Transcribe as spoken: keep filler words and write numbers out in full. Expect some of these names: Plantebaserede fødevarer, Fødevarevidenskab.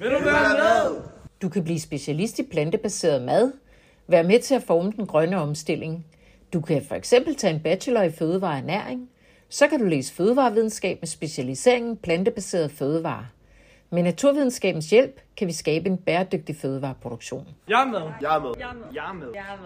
Vil du være med? Du kan blive specialist i plantebaseret mad. Vær med til at forme den grønne omstilling. Du kan for eksempel tage en bachelor i fødevareernæring. Så kan du læse fødevarevidenskab med specialiseringen plantebaserede fødevarer. Med naturvidenskabens hjælp kan vi skabe en bæredygtig fødevareproduktion. Jeg er med. Jeg er med. Jeg er med. Jeg er med. Jeg er med.